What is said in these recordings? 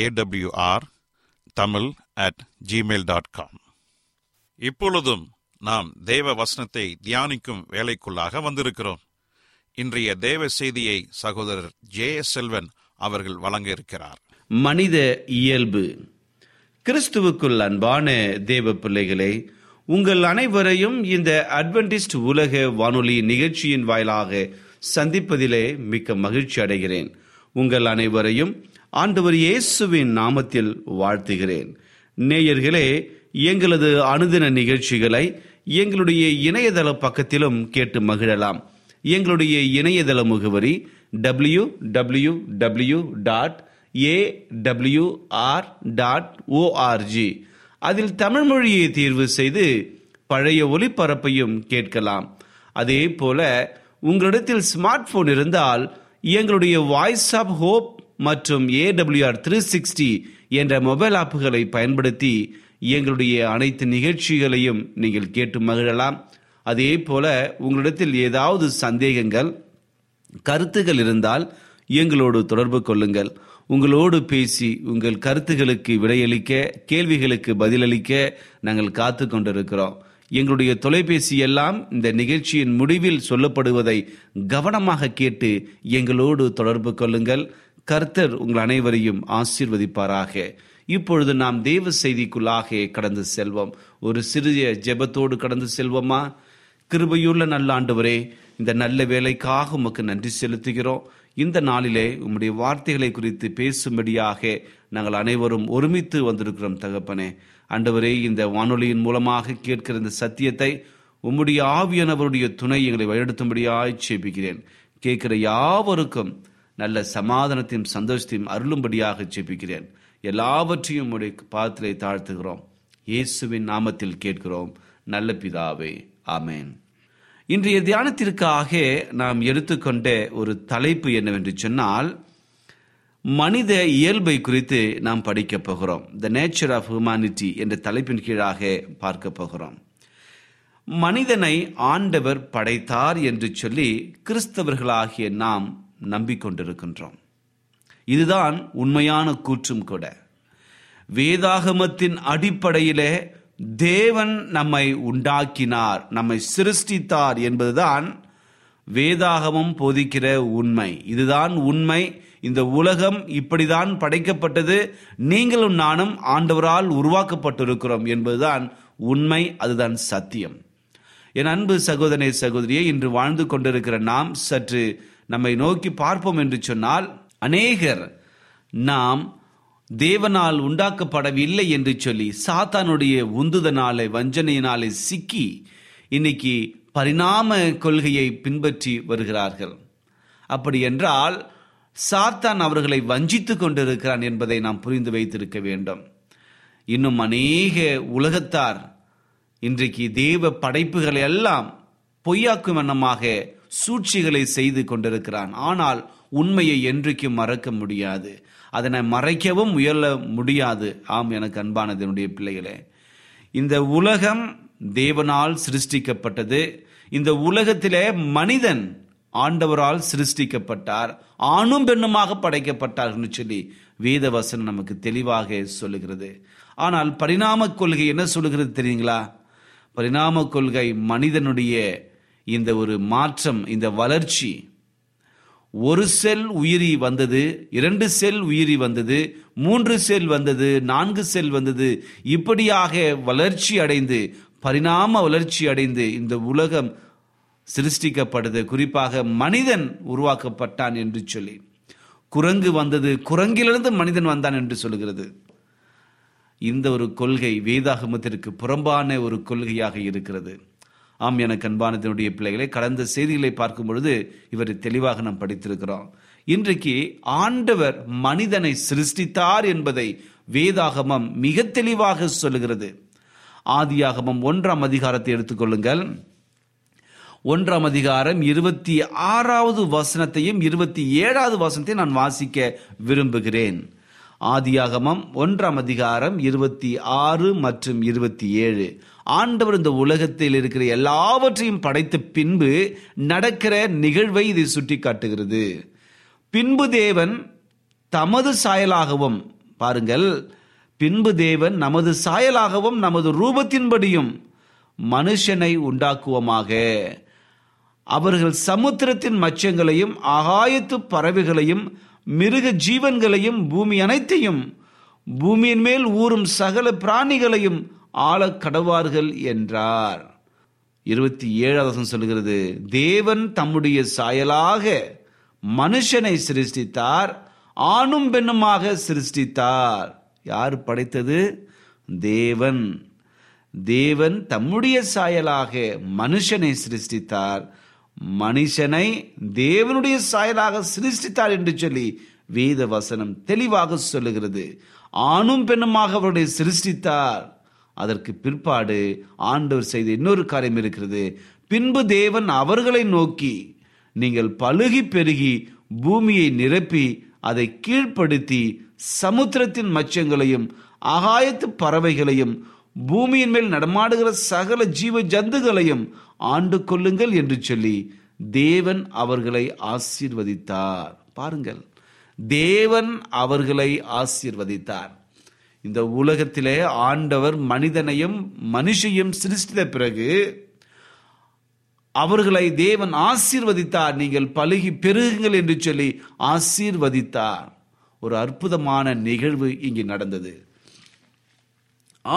awr tamil@gmail.com. இப்பொழுதும் நாம் தேவ வசனத்தை தியானிக்கும் வேலைக்குள்ளாக வந்திருக்கிறோம். இன்றைய தேவ செய்தியை சகோதரர் ஜெயசெல்வன் அவர்கள் வழங்க இருக்கிறார். மனித இயல்பு. கிறிஸ்துவுக்குள் அன்பான தேவ பிள்ளைகளே, உங்கள் அனைவரையும் இந்த அட்வென்டிஸ்ட் உலக வானொலி நிகழ்ச்சியின் வாயிலாக சந்திப்பதிலே மிக்க மகிழ்ச்சி அடைகிறேன். உங்கள் அனைவரையும் ஆண்டவர் இயேசுவின் நாமத்தில் வாழ்த்துகிறேன். நேயர்களே, எங்களது அனுதின நிகழ்ச்சிகளை எங்களுடைய இணையதள பக்கத்திலும் கேட்டு மகிழலாம். எங்களுடைய இணையதள முகவரி www.awr.org. அதில் தமிழ் மொழியை தேர்வு செய்து பழைய ஒலிபரப்பையும் கேட்கலாம். அதே போல உங்களிடத்தில் ஸ்மார்ட் போன் இருந்தால் எங்களுடைய வாய்ஸ் ஆஃப் ஹோப் மற்றும் AWR 360 என்ற மொபைல் ஆப்புகளை பயன்படுத்தி எங்களுடைய அனைத்து நிகழ்ச்சிகளையும் நீங்கள் கேட்டு மகிழலாம். அதே போல உங்களிடத்தில் ஏதாவது சந்தேகங்கள், கருத்துகள் இருந்தால் எங்களோடு தொடர்பு கொள்ளுங்கள். உங்களோடு பேசி உங்கள் கருத்துகளுக்கு விடையளிக்க, கேள்விகளுக்கு பதிலளிக்க நாங்கள் காத்து கொண்டிருக்கிறோம். எங்களுடைய தொலைபேசி எல்லாம் இந்த நிகழ்ச்சியின் முடிவில் சொல்லப்படுவதை கவனமாக கேட்டு எங்களோடு தொடர்பு கொள்ளுங்கள். கர்த்தர் உங்கள் அனைவரையும் ஆசீர்வதிப்பாராக. இப்பொழுது நாம் தேவ செய்திக்குள்ளாக கடந்து செல்வோம். ஒரு சிறிய ஜெபத்தோடு கடந்து செல்வோமா? கிருபையுள்ள நல்ல ஆண்டவரே, இந்த நல்ல வேலைக்காக உமக்கு நன்றி செலுத்துகிறோம். இந்த நாளிலே உம்முடைய வார்த்தைகளை குறித்து பேசும்படியாக நாங்கள் அனைவரும் ஒருமித்து வந்திருக்கிறோம் தகப்பனே. ஆண்டவரே, இந்த வானொலியின் மூலமாக கேட்கிற இந்த சத்தியத்தை உம்முடைய ஆவியானவருடைய துணை எங்களை வழிநடத்தும்படியாய் ஜெபிக்கிறேன். கேட்கிற யாவருக்கும் நல்ல சமாதானத்தையும் சந்தோஷத்தையும் அருளும்படியாக ஜெபிக்கிறேன். எல்லாவற்றையும் உம்முடைய பாதத்திலே தாழ்த்துகிறோம். இயேசுவின் நாமத்தில் கேட்கிறோம் நல்ல பிதாவே, ஆமேன். இன்றைய தியானத்திற்காக நாம் எடுத்துக்கொண்ட ஒரு தலைப்பு என்னவென்று சொன்னால், மனித இயல்பை குறித்து நாம் படிக்கப் போகிறோம். த நேச்சர் ஆஃப் ஹியூமானிட்டி என்ற தலைப்பின் கீழாக பார்க்க போகிறோம். மனிதனை ஆண்டவர் படைத்தார் என்று சொல்லி கிறிஸ்தவர்களாகிய நாம் நம்பிக்கொண்டிருக்கின்றோம். இதுதான் உண்மையான கூற்றும் கூட. வேதாகமத்தின் அடிப்படையிலே தேவன் நம்மை உண்டாக்கினார், நம்மை சிருஷ்டித்தார் என்பதுதான் வேதாகமம் போதிக்கிற உண்மை. இதுதான் உண்மை. இந்த உலகம் இப்படிதான் படைக்கப்பட்டது, நீங்களும் நானும் ஆண்டவரால் உருவாக்கப்பட்டிருக்கிறோம் என்பதுதான் உண்மை, அதுதான் சத்தியம். என் அன்பு சகோதரனே, சகோதரியே, இன்று வாழ்ந்து கொண்டிருக்கிற நாம் சற்று நம்மை நோக்கி பார்ப்போம் என்று சொன்னால், அநேகர் நாம் தேவனால் உண்டாக்கப்படவில்லை என்று சொல்லி சாத்தானுடைய உந்துதனாலே, வஞ்சனையினாலே சிக்கி இன்னைக்கு பரிணாம கொள்கையை பின்பற்றி வருகிறார்கள். அப்படி என்றால் சாத்தான் அவர்களை வஞ்சித்து கொண்டிருக்கிறான் என்பதை நாம் புரிந்து வைத்திருக்க வேண்டும். இன்னும் அநேக உலகத்தார் இன்றைக்கு தேவ படைப்புகளை எல்லாம் பொய்யாக்கும் வண்ணமாக சூழ்ச்சிகளை செய்து கொண்டிருக்கிறான். ஆனால் உண்மையை என்றைக்கும் மறக்க முடியாது, அதனை மறைக்கவும் முயல முடியாது. ஆம், எனக்கு அன்பானது என்னுடைய பிள்ளைகளே, இந்த உலகம் தேவனால் சிருஷ்டிக்கப்பட்டது. இந்த உலகத்திலே மனிதன் ஆண்டவரால் சிருஷ்டிக்கப்பட்டார், ஆணும் பெண்ணுமாக படைக்கப்பட்டார்னு சொல்லி வேதவசனம் நமக்கு தெளிவாக சொல்லுகிறது. ஆனால் பரிணாம கொள்கை என்ன சொல்லுகிறது தெரியுங்களா? பரிணாம கொள்கை மனிதனுடைய இந்த ஒரு மாற்றம், இந்த வளர்ச்சி, ஒரு செல் உயிரி வந்தது, 2 செல் உயிரி வந்தது, 3 செல் வந்தது, 4 செல் வந்தது, இப்படியாக வளர்ச்சி அடைந்து, பரிணாம வளர்ச்சி அடைந்து இந்த உலகம் சிருஷ்டிக்கப்பட்டது. குறிப்பாக மனிதன் உருவாக்கப்பட்டான் என்று சொல்லி குரங்கு வந்தது, குரங்கிலிருந்து மனிதன் வந்தான் என்று சொல்கிறது. இந்த ஒரு கொள்கை வேதாகமத்திற்கு புறம்பான ஒரு கொள்கையாக இருக்கிறது. ஆம், எனக்கு அன்பானதனுடைய பிள்ளைகளை, கடந்த செய்திகளை பார்க்கும் பொழுது இவரை தெளிவாக நாம் படித்திருக்கிறோம். இன்றைக்கு ஆண்டவர் மனிதனை சிருஷ்டித்தார் என்பதை வேதாகமம் மிக தெளிவாக சொல்லுகிறது. ஆதியாகமம் 1 எடுத்துக்கொள்ளுங்கள். 1 26 27 நான் வாசிக்க விரும்புகிறேன். ஆதியாகமம் 1 26 மற்றும் 27. ஆண்டவர் இந்த உலகத்தில் இருக்கிற எல்லாவற்றையும் படைத்த பின்பு நடக்கிற நிகழ்வை இதை சுட்டி காட்டுகிறது. பின்பு தேவன் தமது சாயலாகவும், பாருங்கள், பின்பு தேவன் நமது சாயலாகவும் நமது ரூபத்தின்படியும் மனுஷனை உண்டாக்குவோமாக. அவர்கள் சமுத்திரத்தின் மச்சங்களையும் ஆகாயத்து பறவைகளையும் மிருக ஜீவன்களையும் பூமி அனைத்தையும் பூமியின் மேல் ஊறும் சகல பிராணிகளையும் ஆள கடவார்கள் என்றார். 27 சொல்கிறது, தேவன் தம்முடைய சாயலாக மனுஷனை சிருஷ்டித்தார், ஆணும் பெண்ணுமாக சிருஷ்டித்தார். யார் படைத்தது? தேவன். தேவன் தம்முடைய சாயலாக மனுஷனை சிருஷ்டித்தார், மனுஷனை தேவனுடைய சாயலாக சிருஷ்டித்தார் என்று சொல்லி வேத வசனம் தெளிவாக சொல்லுகிறது. ஆணும் பெண்ணுமாக அவருடைய சிருஷ்டித்தார். அதற்கு பிற்பாடு ஆண்டவர் செய்த இன்னொரு காரியம் இருக்கிறது. பின்பு தேவன் அவர்களை நோக்கி, நீங்கள் பலுகி பெருகி பூமியை நிரப்பி அதை கீழ்ப்படுத்தி சமுத்திரத்தின் மச்சங்களையும் ஆகாயத்து பறவைகளையும் பூமியின் மேல் நடமாடுகிற சகல ஜீவ ஜந்துகளையும் ஆண்டு கொள்ளுங்கள் என்று சொல்லி தேவன் அவர்களை ஆசீர்வதித்தார். பாருங்கள், தேவன் அவர்களை ஆசீர்வதித்தார். இந்த உலகத்திலே ஆண்டவர் மனிதனையும் மனுஷையும் சிருஷ்டித்த பிறகு அவர்களை தேவன் ஆசீர்வதித்தார். நீங்கள் பலுகி பெருகுங்கள் என்று சொல்லி ஆசீர்வதித்தார். ஒரு அற்புதமான நிகழ்வு இங்கு நடந்தது.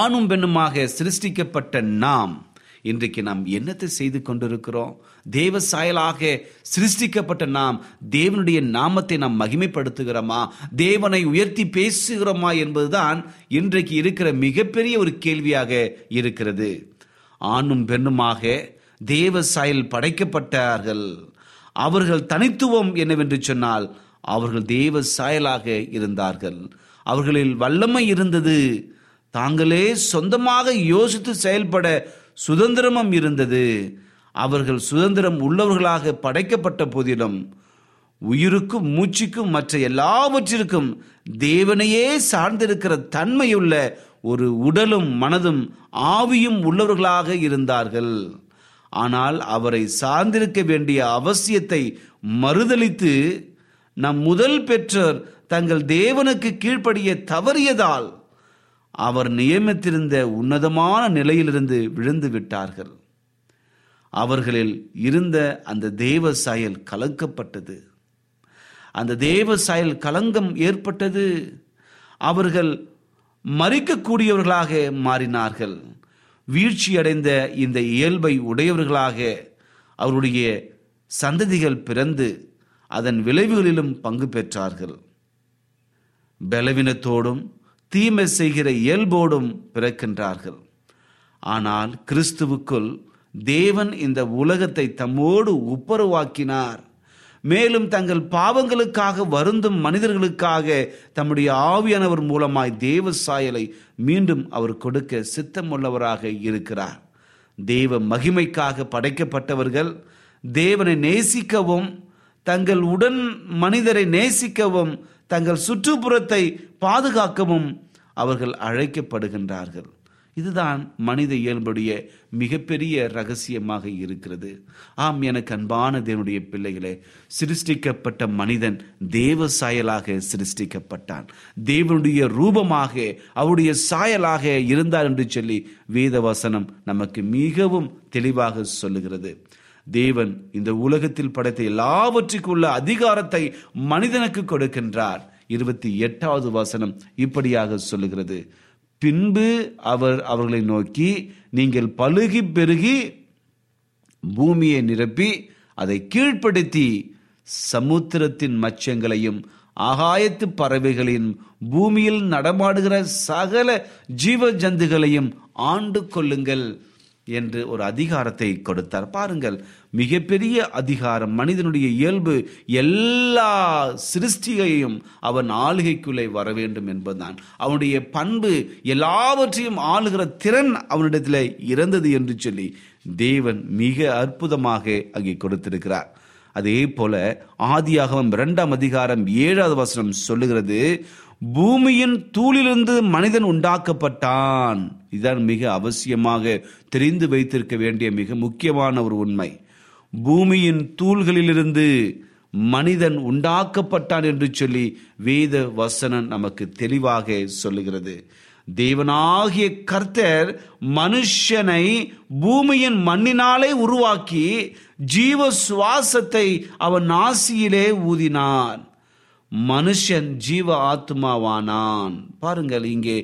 ஆணும் பெண்ணுமாக சிருஷ்டிக்கப்பட்ட நாம் இன்றைக்கு நாம் என்னத்தை செய்து கொண்டிருக்கிறோம்? தேவ சாயலாக சிருஷ்டிக்கப்பட்ட நாம் தேவனுடைய நாமத்தை நாம் மகிமைப்படுத்துகிறோமா? தேவனை உயர்த்தி பேசுகிறோமா என்பதுதான் இன்றைக்கு இருக்கிற மிகப்பெரிய ஒரு கேள்வியாக இருக்கிறது. ஆணும் பெண்ணுமாக தேவ சாயல் படைக்கப்பட்டார்கள். அவர்கள் தனித்துவம் என்னவென்று சொன்னால், அவர்கள் தேவ சாயலாக இருந்தார்கள். அவர்களில் வல்லமை இருந்தது. தாங்களே சொந்தமாக யோசித்து செயல்பட சுதந்திரமும் இருந்தது. அவர்கள் சுதந்திரம் உள்ளவர்களாக படைக்கப்பட்ட போதிலும் உயிருக்கும் மூச்சுக்கும் மற்ற எல்லாவற்றிற்கும் தேவனையே சார்ந்திருக்கிற தன்மையுள்ள ஒரு உடலும் மனதும் ஆவியும் உள்ளவர்களாக இருந்தார்கள். ஆனால் அவரை சார்ந்திருக்க வேண்டிய அவசியத்தை மறுதலித்து நம் முதல் பெற்றோர் தங்கள் தேவனுக்கு கீழ்ப்படிய தவறியதால் அவர் நியமித்திருந்த உன்னதமான நிலையிலிருந்து விழுந்து விட்டார்கள். அவர்களில் இருந்த அந்த தேவ சாயல் கலங்கப்பட்டது. அந்த தேவ சாயல் கலங்கம் ஏற்பட்டது. அவர்கள் மறிக்கக்கூடியவர்களாக மாறினார்கள். வீழ்ச்சியடைந்த இந்த இயல்பை உடையவர்களாக அவருடைய சந்ததிகள் பிறந்து அதன் விளைவுகளிலும் பங்கு பெற்றார்கள். பலவீனத்தோடும் தீமை செய்கிற இயல்போடும் பிறக்கின்றார்கள். ஆனால் கிறிஸ்துவுக்குள் தேவன் இந்த உலகத்தை தம்மோடு ஒப்புரவாக்கினார். மேலும் தங்கள் பாவங்களுக்காக வருந்தும் மனிதர்களுக்காக தம்முடைய ஆவியானவர் மூலமாய் தேவ சாயலை மீண்டும் அவர் கொடுக்க சித்தமுள்ளவராக இருக்கிறார். தேவ மகிமைக்காக படைக்கப்பட்டவர்கள் தேவனை நேசிக்கவும் தங்கள் உடன் மனிதரை நேசிக்கவும் தங்கள் சுற்றுப்புறத்தை பாதுகாக்கவும் அவர்கள் அழைக்கப்படுகின்றார்கள். இதுதான் மனித இயல்புடைய மிகப்பெரிய இரகசியமாக இருக்கிறது. ஆம், எனக்கு அன்பான தேவனுடைய பிள்ளைகளே, சிருஷ்டிக்கப்பட்ட மனிதன் தேவ சாயலாக சிருஷ்டிக்கப்பட்டான். தேவனுடைய ரூபமாக அவருடைய சாயலாக இருந்தார் என்று சொல்லி வேதவசனம் நமக்கு மிகவும் தெளிவாக சொல்லுகிறது. தேவன் இந்த உலகத்தில் படைத்த எல்லாவற்றுக்குள்ள அதிகாரத்தை மனிதனுக்கு கொடுக்கின்றார். 28 இப்படியாக சொல்லுகிறது, பின்பு அவர் அவர்களை நோக்கி, நீங்கள் பலுகி பெருகி பூமியை நிரப்பி அதை கீழ்ப்படுத்தி சமுத்திரத்தின் மச்சங்களையும் ஆகாயத்து பறவைகளின் பூமியில் நடமாடுகிற சகல ஜீவ ஜந்துகளையும் ஆண்டு கொள்ளுங்கள். என்று ஒரு அதிகாரத்தை கொடுத்தார். பாருங்கள், மிகப்பெரிய அதிகாரம். மனிதனுடைய இயல்பு எல்லா சிருஷ்டியையும் அவன் ஆளுகைக்குள்ளே வர வேண்டும் என்பதுதான். அவனுடைய பண்பு எல்லாவற்றையும் ஆளுகிற திறன் அவனிடத்தில் இறந்தது என்று சொல்லி தேவன் மிக அற்புதமாக அங்கே கொடுத்திருக்கிறார். அதே போல ஆதியாகமம் 2:7 சொல்லுகிறது, பூமியின் தூளிலிருந்து மனிதன் உண்டாக்கப்பட்டான். இதுதான் மிக அவசியமாக தெரிந்து வைத்திருக்க வேண்டிய மிக முக்கியமான ஒரு உண்மை. பூமியின் தூள்களிலிருந்து மனிதன் உண்டாக்கப்பட்டான் என்று சொல்லி வேத வசனம் நமக்கு தெளிவாக சொல்லுகிறது. தேவனாகிய கர்த்தர் மனுஷனை பூமியின் மண்ணினாலே உருவாக்கி ஜீவ சுவாசத்தை அவன் நாசியிலே ஊதினான். மனுஷன் ஜீவ ஆத்மாவானான். பாருங்கள், இங்கே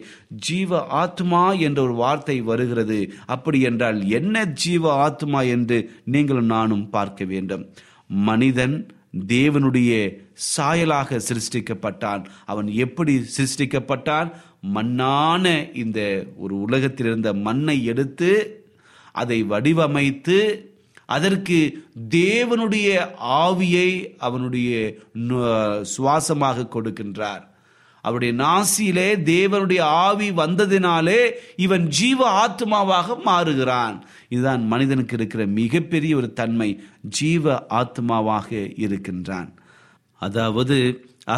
ஜீவ ஆத்மா என்ற ஒரு வார்த்தை வருகிறது. அப்படி என்றால் என்ன ஜீவ ஆத்மா என்று நீங்களும் நானும் பார்க்க வேண்டும். மனிதன் தேவனுடைய சாயலாக சிருஷ்டிக்கப்பட்டான். அவன் எப்படி சிருஷ்டிக்கப்பட்டான்? மண்ணான இந்த ஒரு உலகத்தில் இருந்த மண்ணை எடுத்து அதை வடிவமைத்து அதற்கு தேவனுடைய ஆவியை அவனுடைய சுவாசமாக கொடுக்கின்றார். அவருடைய நாசியிலே தேவனுடைய ஆவி வந்ததினாலே இவன் ஜீவ ஆத்மாவாக மாறுகிறான். இதுதான் மனிதனுக்கு இருக்கிற மிகப்பெரிய ஒரு தன்மை, ஜீவ ஆத்மாவாக இருக்கின்றான். அதாவது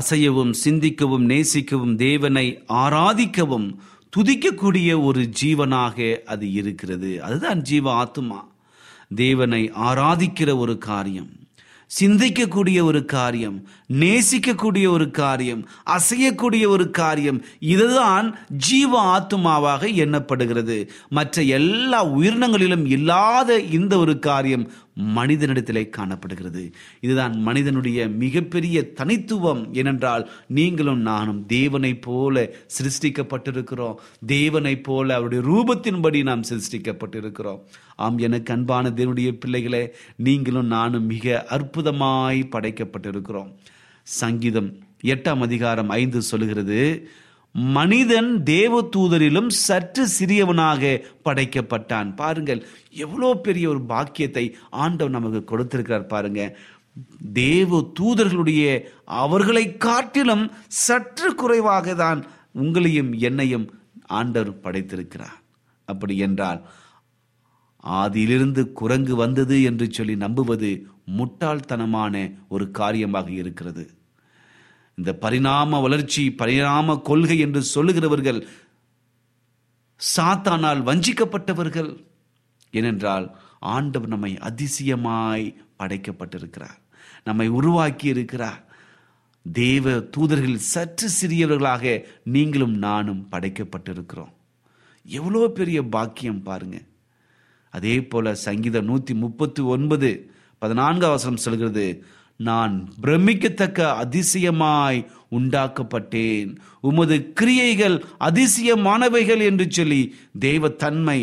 அசையவும் சிந்திக்கவும் நேசிக்கவும் தேவனை ஆராதிக்கவும் துதிக்கக்கூடிய ஒரு ஜீவனாக அது இருக்கிறது. அதுதான் ஜீவ ஆத்மா. தேவனை ஆராதிக்கிற ஒரு காரியம், சிந்திக்கக்கூடிய ஒரு காரியம், நேசிக்கக்கூடிய ஒரு காரியம், அசையக்கூடிய ஒரு காரியம், இதுதான் ஜீவ ஆத்மாவாக எண்ணப்படுகிறது. மற்ற எல்லா உயிரினங்களிலும் இல்லாத இந்த ஒரு காரியம் மனிதனிடத்திலே காணப்படுகிறது. இதுதான் மனிதனுடைய மிகப்பெரிய தனித்துவம். ஏனென்றால் நீங்களும் நானும் தேவனை போல சிருஷ்டிக்கப்பட்டிருக்கிறோம். தேவனை போல அவருடைய ரூபத்தின்படி நாம் சிருஷ்டிக்கப்பட்டிருக்கிறோம். ஆம், எனக்கு அன்பான தேவனுடைய பிள்ளைகளே, நீங்களும் நானும் மிக அற்புதமாய் படைக்கப்பட்டிருக்கிறோம். சங்கீதம் 8:5 சொல்லுகிறது, மனிதன் தேவதூதரிலும் சற்று சிறியவனாக படைக்கப்பட்டான். பாருங்கள், எவ்வளோ பெரிய ஒரு பாக்கியத்தை ஆண்டவர் நமக்கு கொடுத்திருக்கிறார். பாருங்க, தேவ தூதர்களுடைய அவர்களை காட்டிலும் சற்று குறைவாக தான் உங்களையும் என்னையும் ஆண்டவர் படைத்திருக்கிறார். அப்படி என்றால் ஆதியிலிருந்து குரங்கு வந்தது என்று சொல்லி நம்புவது முட்டாள்தனமான ஒரு காரியமாக இருக்கிறது. இந்த பரிணாம வளர்ச்சி, பரிணாம கொள்கை என்று சொல்லுகிறவர்கள் சாத்தானால் வஞ்சிக்கப்பட்டவர்கள். ஏனென்றால் ஆண்டவர் நம்மை அதிசயமாய் படைக்கப்பட்டிருக்கிறார், நம்மை உருவாக்கி இருக்கிறார். தேவ தூதர்கள் சற்று சிறியவர்களாக நீங்களும் நானும் படைக்கப்பட்டிருக்கிறோம். எவ்வளோ பெரிய பாக்கியம் பாருங்க. அதே போல சங்கீதம் 139:14 சொல்கிறது, நான் பிரமிக்கத்தக்க அதிசயமாய் உண்டாக்கப்பட்டேன், உமது கிரியைகள் அதிசயமானவைகள் என்று சொல்லி தேவ தன்மை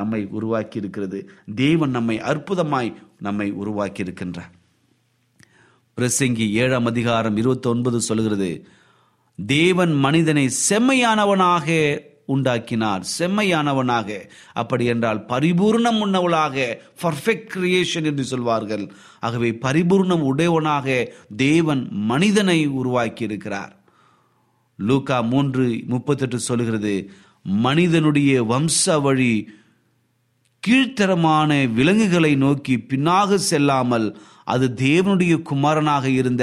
நம்மை உருவாக்கி இருக்கிறது. தேவன் நம்மை அற்புதமாய் நம்மை உருவாக்கி இருக்கின்றார். பிரசங்கி 7:29 சொல்கிறது, தேவன் மனிதனை செம்மையானவனாக உண்டாக்கினார். செம்மையானவனாக, அப்படி என்றால் பரிபூர்ணம் உன்னவளாக, பர்ஃபெக்ட் கிரியேஷன் என்று சொல்வார்கள். ஆகவே பரிபூர்ணம் உடையவனாக தேவன் மனிதனை உருவாக்கி இருக்கிறார். லூக்கா 3:38 சொல்கிறது, மனிதனுடைய வம்ச வழி கீழ்த்தரமான விலங்குகளை நோக்கி பின்னாக செல்லாமல் அது தேவனுடைய குமாரனாக இருந்த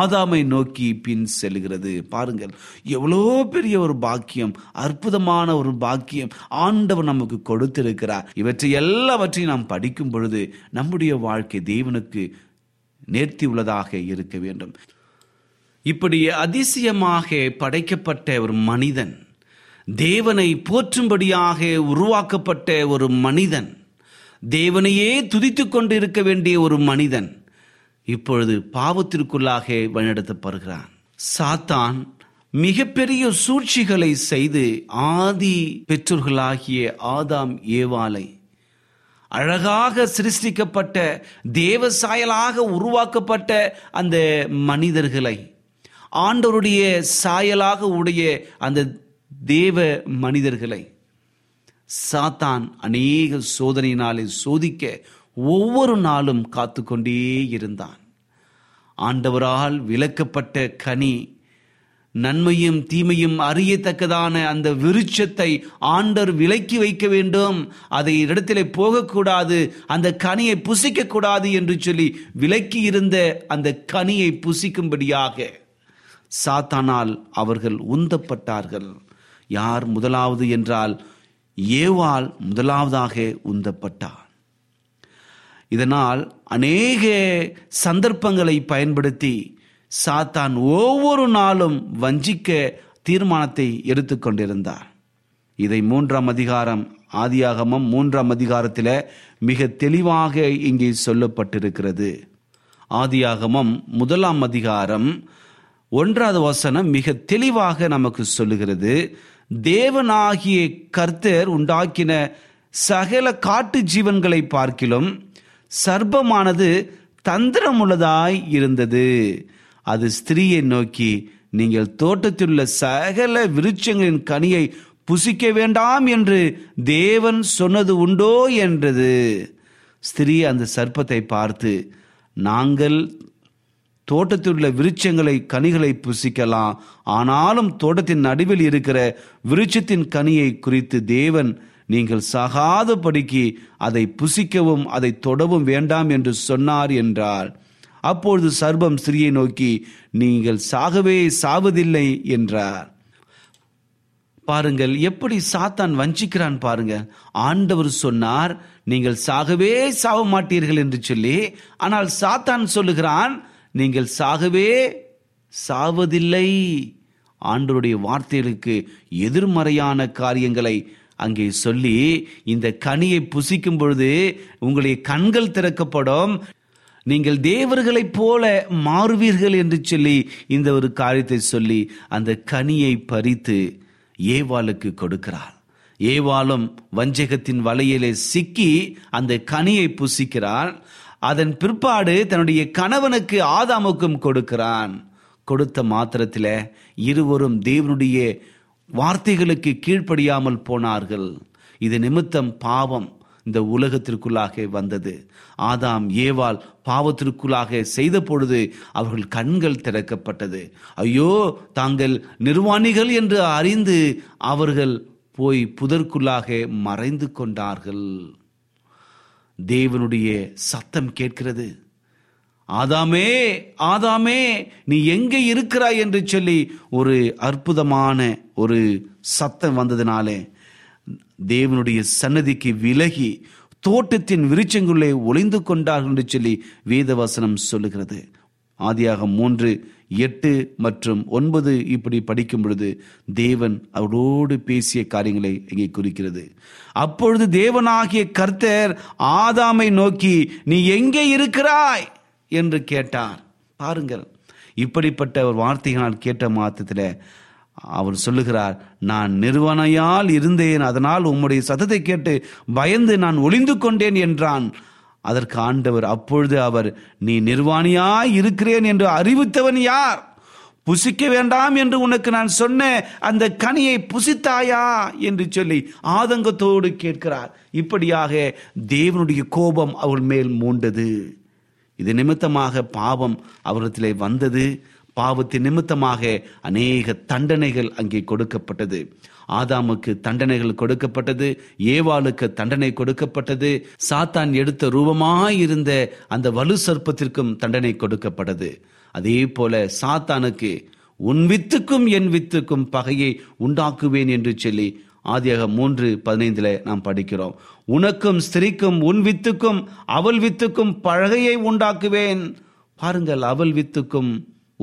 ஆதாமை நோக்கி பின் செல்கிறது. பாருங்கள், எவ்வளோ பெரிய ஒரு பாக்கியம், அற்புதமான ஒரு பாக்கியம் ஆண்டவர் நமக்கு கொடுத்திருக்கிறார். இவற்றை எல்லாவற்றையும் நாம் படிக்கும் பொழுது நம்முடைய வாழ்க்கை தேவனுக்கு நேர்த்தி உள்ளதாக இருக்க வேண்டும். இப்படி அதிசயமாக படைக்கப்பட்ட ஒரு மனிதன், தேவனை போற்றும்படியாக உருவாக்கப்பட்ட ஒரு மனிதன், தேவனையே துதித்து கொண்டு இருக்க வேண்டிய ஒரு மனிதன் இப்பொழுது பாவத்திற்குள்ளாக வழிநடத்தப்படுகிறான். சாத்தான் மிகப்பெரிய சூழ்ச்சிகளை செய்து ஆதி பெற்றோர்களாகிய ஆதாம் ஏவாளை, அழகாக சிருஷ்டிக்கப்பட்ட தேவசாயலாக உருவாக்கப்பட்ட அந்த மனிதர்களை, ஆண்டவருடைய சாயலாக உடைய அந்த தேவ மனிதர்களை சாத்தான் அநேக சோதனையினாலே சோதிக்க ஒவ்வொரு நாளும் காத்து கொண்டே இருந்தான். ஆண்டவரால் விளக்கப்பட்ட கனி நன்மையும் தீமையும் அறியத்தக்கதான அந்த விருட்சத்தை ஆண்டவர் விலக்கி வைக்க வேண்டும், அதை இடத்திலே போகக்கூடாது, அந்த கனியை புசிக்க கூடாது என்று சொல்லி விலக்கி இருந்த அந்த கனியை புசிக்கும்படியாக சாத்தானால் அவர்கள் உந்தப்பட்டார்கள். யார் முதலாவது என்றால் ஏவாள் முதலாவதாக உந்தப்பட்டார். இதனால் அநேக சந்தர்ப்பங்களை பயன்படுத்தி சாத்தான் ஒவ்வொரு நாளும் வஞ்சிக்க தீர்மானத்தை எடுத்துக்கொண்டிருந்தார். இதை 3ஆம் அதிகாரம் ஆதியாகமம் 3ஆம் அதிகாரத்தில் மிக தெளிவாக இங்கே சொல்லப்பட்டிருக்கிறது. ஆதியாகமம் 1ஆம் அதிகாரம் 1வது வசனம் மிக தெளிவாக நமக்கு சொல்லுகிறது, தேவனாகிய கர்த்தர் உண்டாக்கின சகல காட்டு ஜீவன்களை பார்க்கிலும் சர்பமானது தந்திரமுள்ளதாய் இருந்தது, அது ஸ்திரீயை நோக்கி நீங்கள் தோட்டத்திலுள்ள சகல விருட்சங்களின் கனியை புசிக்க வேண்டாம் என்று தேவன் சொன்னது உண்டோ என்றது. ஸ்திரீ அந்த சர்ப்பத்தை பார்த்து, நாங்கள் தோட்டத்திலுள்ள விருட்சங்களை கனிகளை புசிக்கலாம், ஆனாலும் தோட்டத்தின் நடுவில் இருக்கிற விருட்சத்தின் கனியை குறித்து தேவன் நீங்கள் சாகாத படிக்கு அதை புசிக்கவும் அதை தொடவும் வேண்டாம் என்று சொன்னார் என்றார். அப்பொழுது சர்பம் ஸ்திரியை நோக்கி, நீங்கள் சாகவே சாவதில்லை என்றார். பாருங்கள் எப்படி சாத்தான் வஞ்சிக்கிறான் பாருங்க. ஆண்டவர் சொன்னார் நீங்கள் சாகவே சாவ மாட்டீர்கள் என்று சொல்லி, ஆனால் சாத்தான் சொல்லுகிறான் நீங்கள் சாகவே சாவதில்லை. ஆண்டவருடைய வார்த்தைகளுக்கு எதிர்மறையான காரியங்களை அங்கே சொல்லி, இந்த கனியை புசிக்கும் பொழுது உங்களுடைய கண்கள் திறக்கப்படும், நீங்கள் தேவர்களைப் போல மாறுவீர்கள் என்று சொல்லி இந்த ஒரு காரியத்தை சொல்லி அந்த கனியை பறித்து ஏவாளுக்கு கொடுக்கிறார். ஏவாளும் வஞ்சகத்தின் வலையிலே சிக்கி அந்த கனியை புசிக்கிறார். அதன் பிற்பாடு தன்னுடைய கணவனுக்கு ஆதாமுக்கும் கொடுக்கிறான். கொடுத்த மாத்திரத்தில் இருவரும் தேவனுடைய வார்த்தைகளுக்கு கீழ்ப்படியாமல் போனார்கள். இது நிமித்தம் பாவம் இந்த உலகத்திற்குள்ளாக வந்தது. ஆதாம் ஏவாள் பாவத்திற்குள்ளாக செய்த பொழுது அவர்கள் கண்கள் திறக்கப்பட்டது. ஐயோ, தாங்கள் நிர்வாணிகள் என்று அறிந்து அவர்கள் போய் புதற்குள்ளாக மறைந்து கொண்டார்கள். தேவனுடைய சத்தம் கேட்கிறது, ஆதாமே ஆதாமே நீ எங்கே இருக்கிறாய் என்று சொல்லி ஒரு அற்புதமான ஒரு சத்தம் வந்ததினாலே தேவனுடைய சன்னதிக்கு விலகி தோட்டத்தின் விருட்சங்குள்ளே ஒளிந்து கொண்டார்கள் என்று சொல்லி வேதவசனம் சொல்லுகிறது. ஆதியாகமம் 3:8 மற்றும் 9 இப்படி படிக்கும் பொழுது தேவன் அவரோடு பேசிய காரியங்களை இங்கே குறிக்கிறது. அப்பொழுது தேவனாகிய கர்த்தர் ஆதாமை நோக்கி, நீ எங்கே இருக்கிறாய் என்று கேட்டார். பாருங்கள், இப்படிப்பட்ட ஒரு வார்த்தைகள் கேட்ட மாத்திரத்தில் அவர் சொல்லுகிறார், நான் நிர்வாணையால் இருந்தேன், அதனால் உம்முடைய சத்தத்தை கேட்டு பயந்து நான் ஒளிந்து கொண்டேன் என்றான். அதற்கு ஆண்டவர், அப்பொழுது அவர், நீ நிர்வாணியாய் இருக்கிறேன் என்று அறிவித்தவன் யார்? புசிக்க வேண்டாம் என்று உனக்கு நான் சொன்ன அந்த கனியை புசித்தாயா என்று சொல்லி ஆதங்கத்தோடு கேட்கிறார். இப்படியாக தேவனுடைய கோபம் அவள் மேல் மூண்டது. இது நிமித்தமாக பாவம் அவரிடத்திலே வந்தது. பாவத்தின் நிமித்தமாக அநேக தண்டனைகள் அங்கே கொடுக்கப்பட்டது. ஆதாமுக்கு தண்டனைகள் கொடுக்கப்பட்டது, ஏவாளுக்கு தண்டனை கொடுக்கப்பட்டது, சாத்தான் எடுத்த ரூபமாயிருந்த அந்த வலு சர்ப்பத்திற்கும் தண்டனை கொடுக்கப்பட்டது. அதே போல சாத்தானுக்கு உன் வித்துக்கும் என் வித்துக்கும் பகையை உண்டாக்குவேன் என்று சொல்லி ஆதியாகமம் 3:15 நாம் படிக்கிறோம். உனக்கும் ஸ்திரீக்கும் உன் வித்துக்கும் அவள் வித்துக்கும் பகையை உண்டாக்குவேன். பாருங்கள், அவள் வித்துக்கும்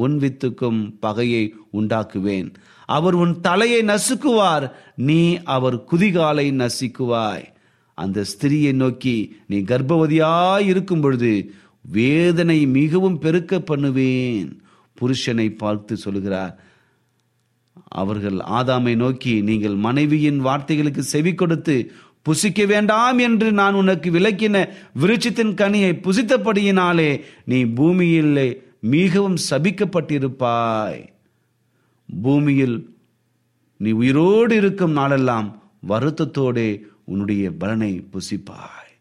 உன் வித்துக்கும் பகையை உண்டாக்குவேன், அவர் உன் தலையை நசுக்குவார், நீ அவர் குதிகாலை நசுக்குவாய். அந்த ஸ்திரியை நோக்கி, நீ கர்ப்பவதியாய் இருக்கும் பொழுது வேதனை மிகவும் பெருக்க பண்ணுவேன். புருஷனை பார்த்து சொல்கிறார் அவர்கள் ஆதாமை நோக்கி, நீங்கள் மனைவியின் வார்த்தைகளுக்கு செவி கொடுத்து புசிக்க வேண்டாம் என்று நான் உனக்கு விளக்கின விருட்சத்தின் கனியை புசித்தபடியினாலே நீ பூமியிலே மிகவும் சபிக்கப்பட்டிருப்பாய். பூமியில் நீ உயிரோடு இருக்கும் நாளெல்லாம் வருத்தத்தோடு உன்னுடைய பலனை புசிப்பாய்,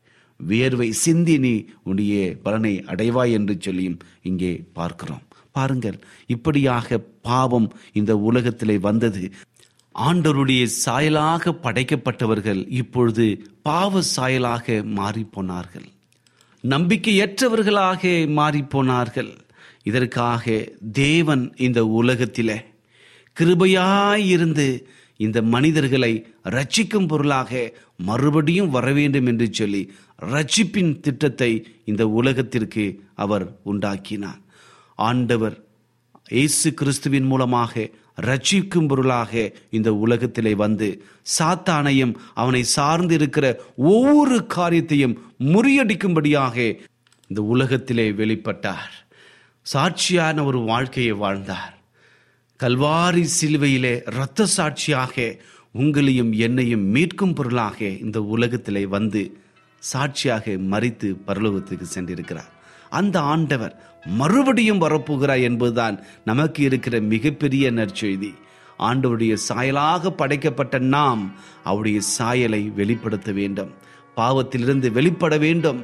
வியர்வை சிந்தி நீ உன்னுடைய பலனை அடைவாய் என்று சொல்லியும் இங்கே பார்க்கிறோம். பாருங்கள், இப்படியாக பாவம் இந்த உலகத்திலே வந்தது. ஆண்டவருடைய சாயலாக படைக்கப்பட்டவர்கள் இப்பொழுது பாவ சாயலாக மாறிப்போனார்கள், நம்பிக்கையற்றவர்களாக மாறிப்போனார்கள். இதற்காக தேவன் இந்த உலகத்திலே கிருபையாயிருந்து இந்த மனிதர்களை ரட்சிக்கும் பொருளாக மறுபடியும் வர வேண்டும் என்று சொல்லி ரட்சிப்பின் திட்டத்தை இந்த உலகத்திற்கு அவர் உண்டாக்கினார். ஆண்டவர் இயேசு கிறிஸ்துவின் மூலமாக ரட்சிக்கும் பொருளாக இந்த உலகத்திலே வந்து சாத்தானையும் அவனை சார்ந்து இருக்கிற ஒவ்வொரு காரியத்தையும் முறியடிக்கும்படியாக இந்த உலகத்திலே வெளிப்பட்டார். சாட்சியான ஒரு வாழ்க்கையை வாழ்ந்தார். கல்வாரி சிலுவையிலே இரத்த சாட்சியாக உங்களையும் என்னையும் மீட்கும் பொருளாக இந்த உலகத்திலே வந்து சாட்சியாக மரித்து பரலோகத்துக்கு சென்றிருக்கிறார். அந்த ஆண்டவர் மறுபடியும் வரப்போகிறார் என்பதுதான் நமக்கு இருக்கிற மிகப்பெரிய நற்செய்தி. ஆண்டவருடைய சாயலாக படைக்கப்பட்ட நாம் அவருடைய சாயலை வெளிப்படுத்த வேண்டும், பாவத்திலிருந்து வெளிப்பட வேண்டும்,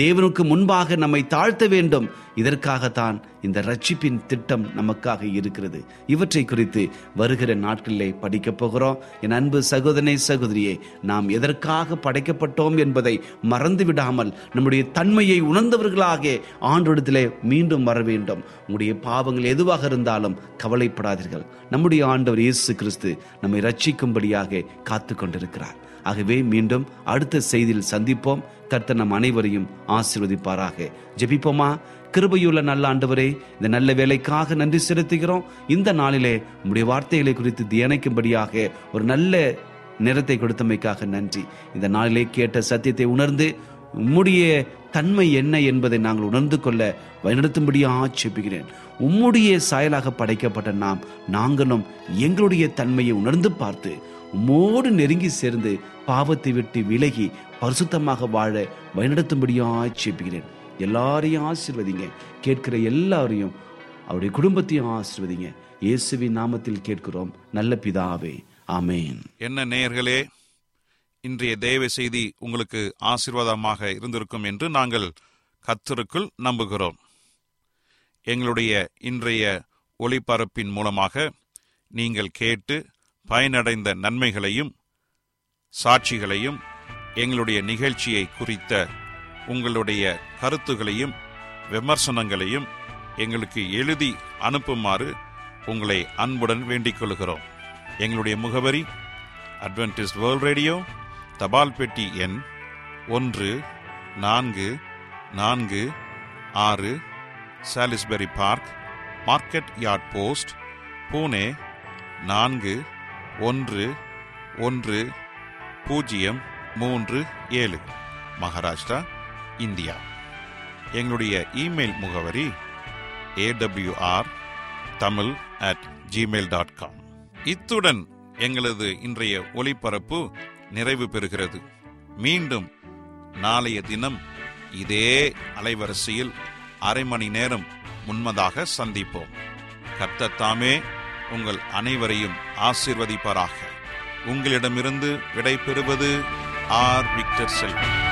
தேவனுக்கு முன்பாக நம்மை தாழ்த்த வேண்டும். இதற்காகத்தான் இந்த ரட்சிப்பின் திட்டம் நமக்காக இருக்கிறது. இவற்றை குறித்து வருகிற நாட்களிலே படிக்கப் போகிறோம். என் அன்பு சகோதரனே, சகோதரியே, நாம் எதற்காக படைக்கப்பட்டோம் என்பதை மறந்துவிடாமல் நம்முடைய தன்மையை உணர்ந்தவர்களாக ஆண்டவரிடத்திலே மீண்டும் வர வேண்டும். உங்களுடைய பாவங்கள் எதுவாக இருந்தாலும் கவலைப்படாதீர்கள், நம்முடைய ஆண்டவர் இயேசு கிறிஸ்து நம்மை ரட்சிக்கும்படியாக காத்து கொண்டிருக்கிறார். ஆகவே மீண்டும் அடுத்த செய்தியில் சந்திப்போம். கர்த்தர் நம் அனைவரையும் ஆசீர்வதிப்பாராக. ஜெபிப்போமா. கிருபையுள்ள நல்ல ஆண்டவரே, இந்த நல்ல வேலைக்காக நன்றி செலுத்துகிறோம். இந்த நாளிலே உம்முடைய வார்த்தைகளை குறித்து தியானிக்கும்படியாக ஒரு நல்ல நேரத்தை கொடுத்தமைக்காக நன்றி. இந்த நாளிலே கேட்ட சத்தியத்தை உணர்ந்து உம்முடைய தன்மை என்ன என்பதை நாங்கள் உணர்ந்து கொள்ள வழிநடத்தும்படியாக ஜெபிக்கிறேன். உம்முடைய சாயலாக படைக்கப்பட்ட நாங்களும் எங்களுடைய தன்மையை உணர்ந்து பார்த்து உம்மோடு நெருங்கி சேர்ந்து பாவத்தை விட்டு விலகி பரிசுத்தமாக வாழ வழிநடத்தும்படியாக ஜெபிக்கிறேன். எல்லாரையும் ஆசீர்வதிங்க. கேட்கிற எல்லாரையும் அவருடைய குடும்பத்தையும் ஆசீர்வதிங்க. இயேசுவின் நாமத்தில் கேட்கிறோம் நல்ல பிதாவே, ஆமென். என்ன நேயர்களே, இன்றைய தேவ செய்தி உங்களுக்கு ஆசீர்வாதமாக இருந்திருக்கும் என்று நாங்கள் கர்த்தருக்குள் நம்புகிறோம். எங்களுடைய இன்றைய ஒளிபரப்பின் மூலமாக நீங்கள் கேட்டு பயனடைந்த நன்மைகளையும் சாட்சிகளையும் எங்களுடைய நிகழ்ச்சியை குறித்த உங்களுடைய கருத்துகளையும் விமர்சனங்களையும் எங்களுக்கு எழுதி அனுப்புமாறு உங்களை அன்புடன் வேண்டிக் கொள்கிறோம். எங்களுடைய முகவரி அட்வென்டிஸ்ட் வேர்ல்ட் ரேடியோ, தபால் பெட்டி எண் 1446, Salisbury park, market yard post, Pune 411037, Maharashtra, India. எங்களுடைய இமெயில் முகவரி awr tamil@gmail.com. இத்துடன் எங்களது இன்றைய ஒலிபரப்பு நிறைவு பெறுகிறது. மீண்டும் நாளைய தினம் இதே அலைவரிசையில் அரை மணி நேரம் முன்னதாக சந்திப்போம். கர்த்தர் தாமே உங்கள் அனைவரையும் ஆசீர்வதிப்பாராக. உங்களிடமிருந்து விடை பெறுவது ஆர். விக்டர் செல்வன்.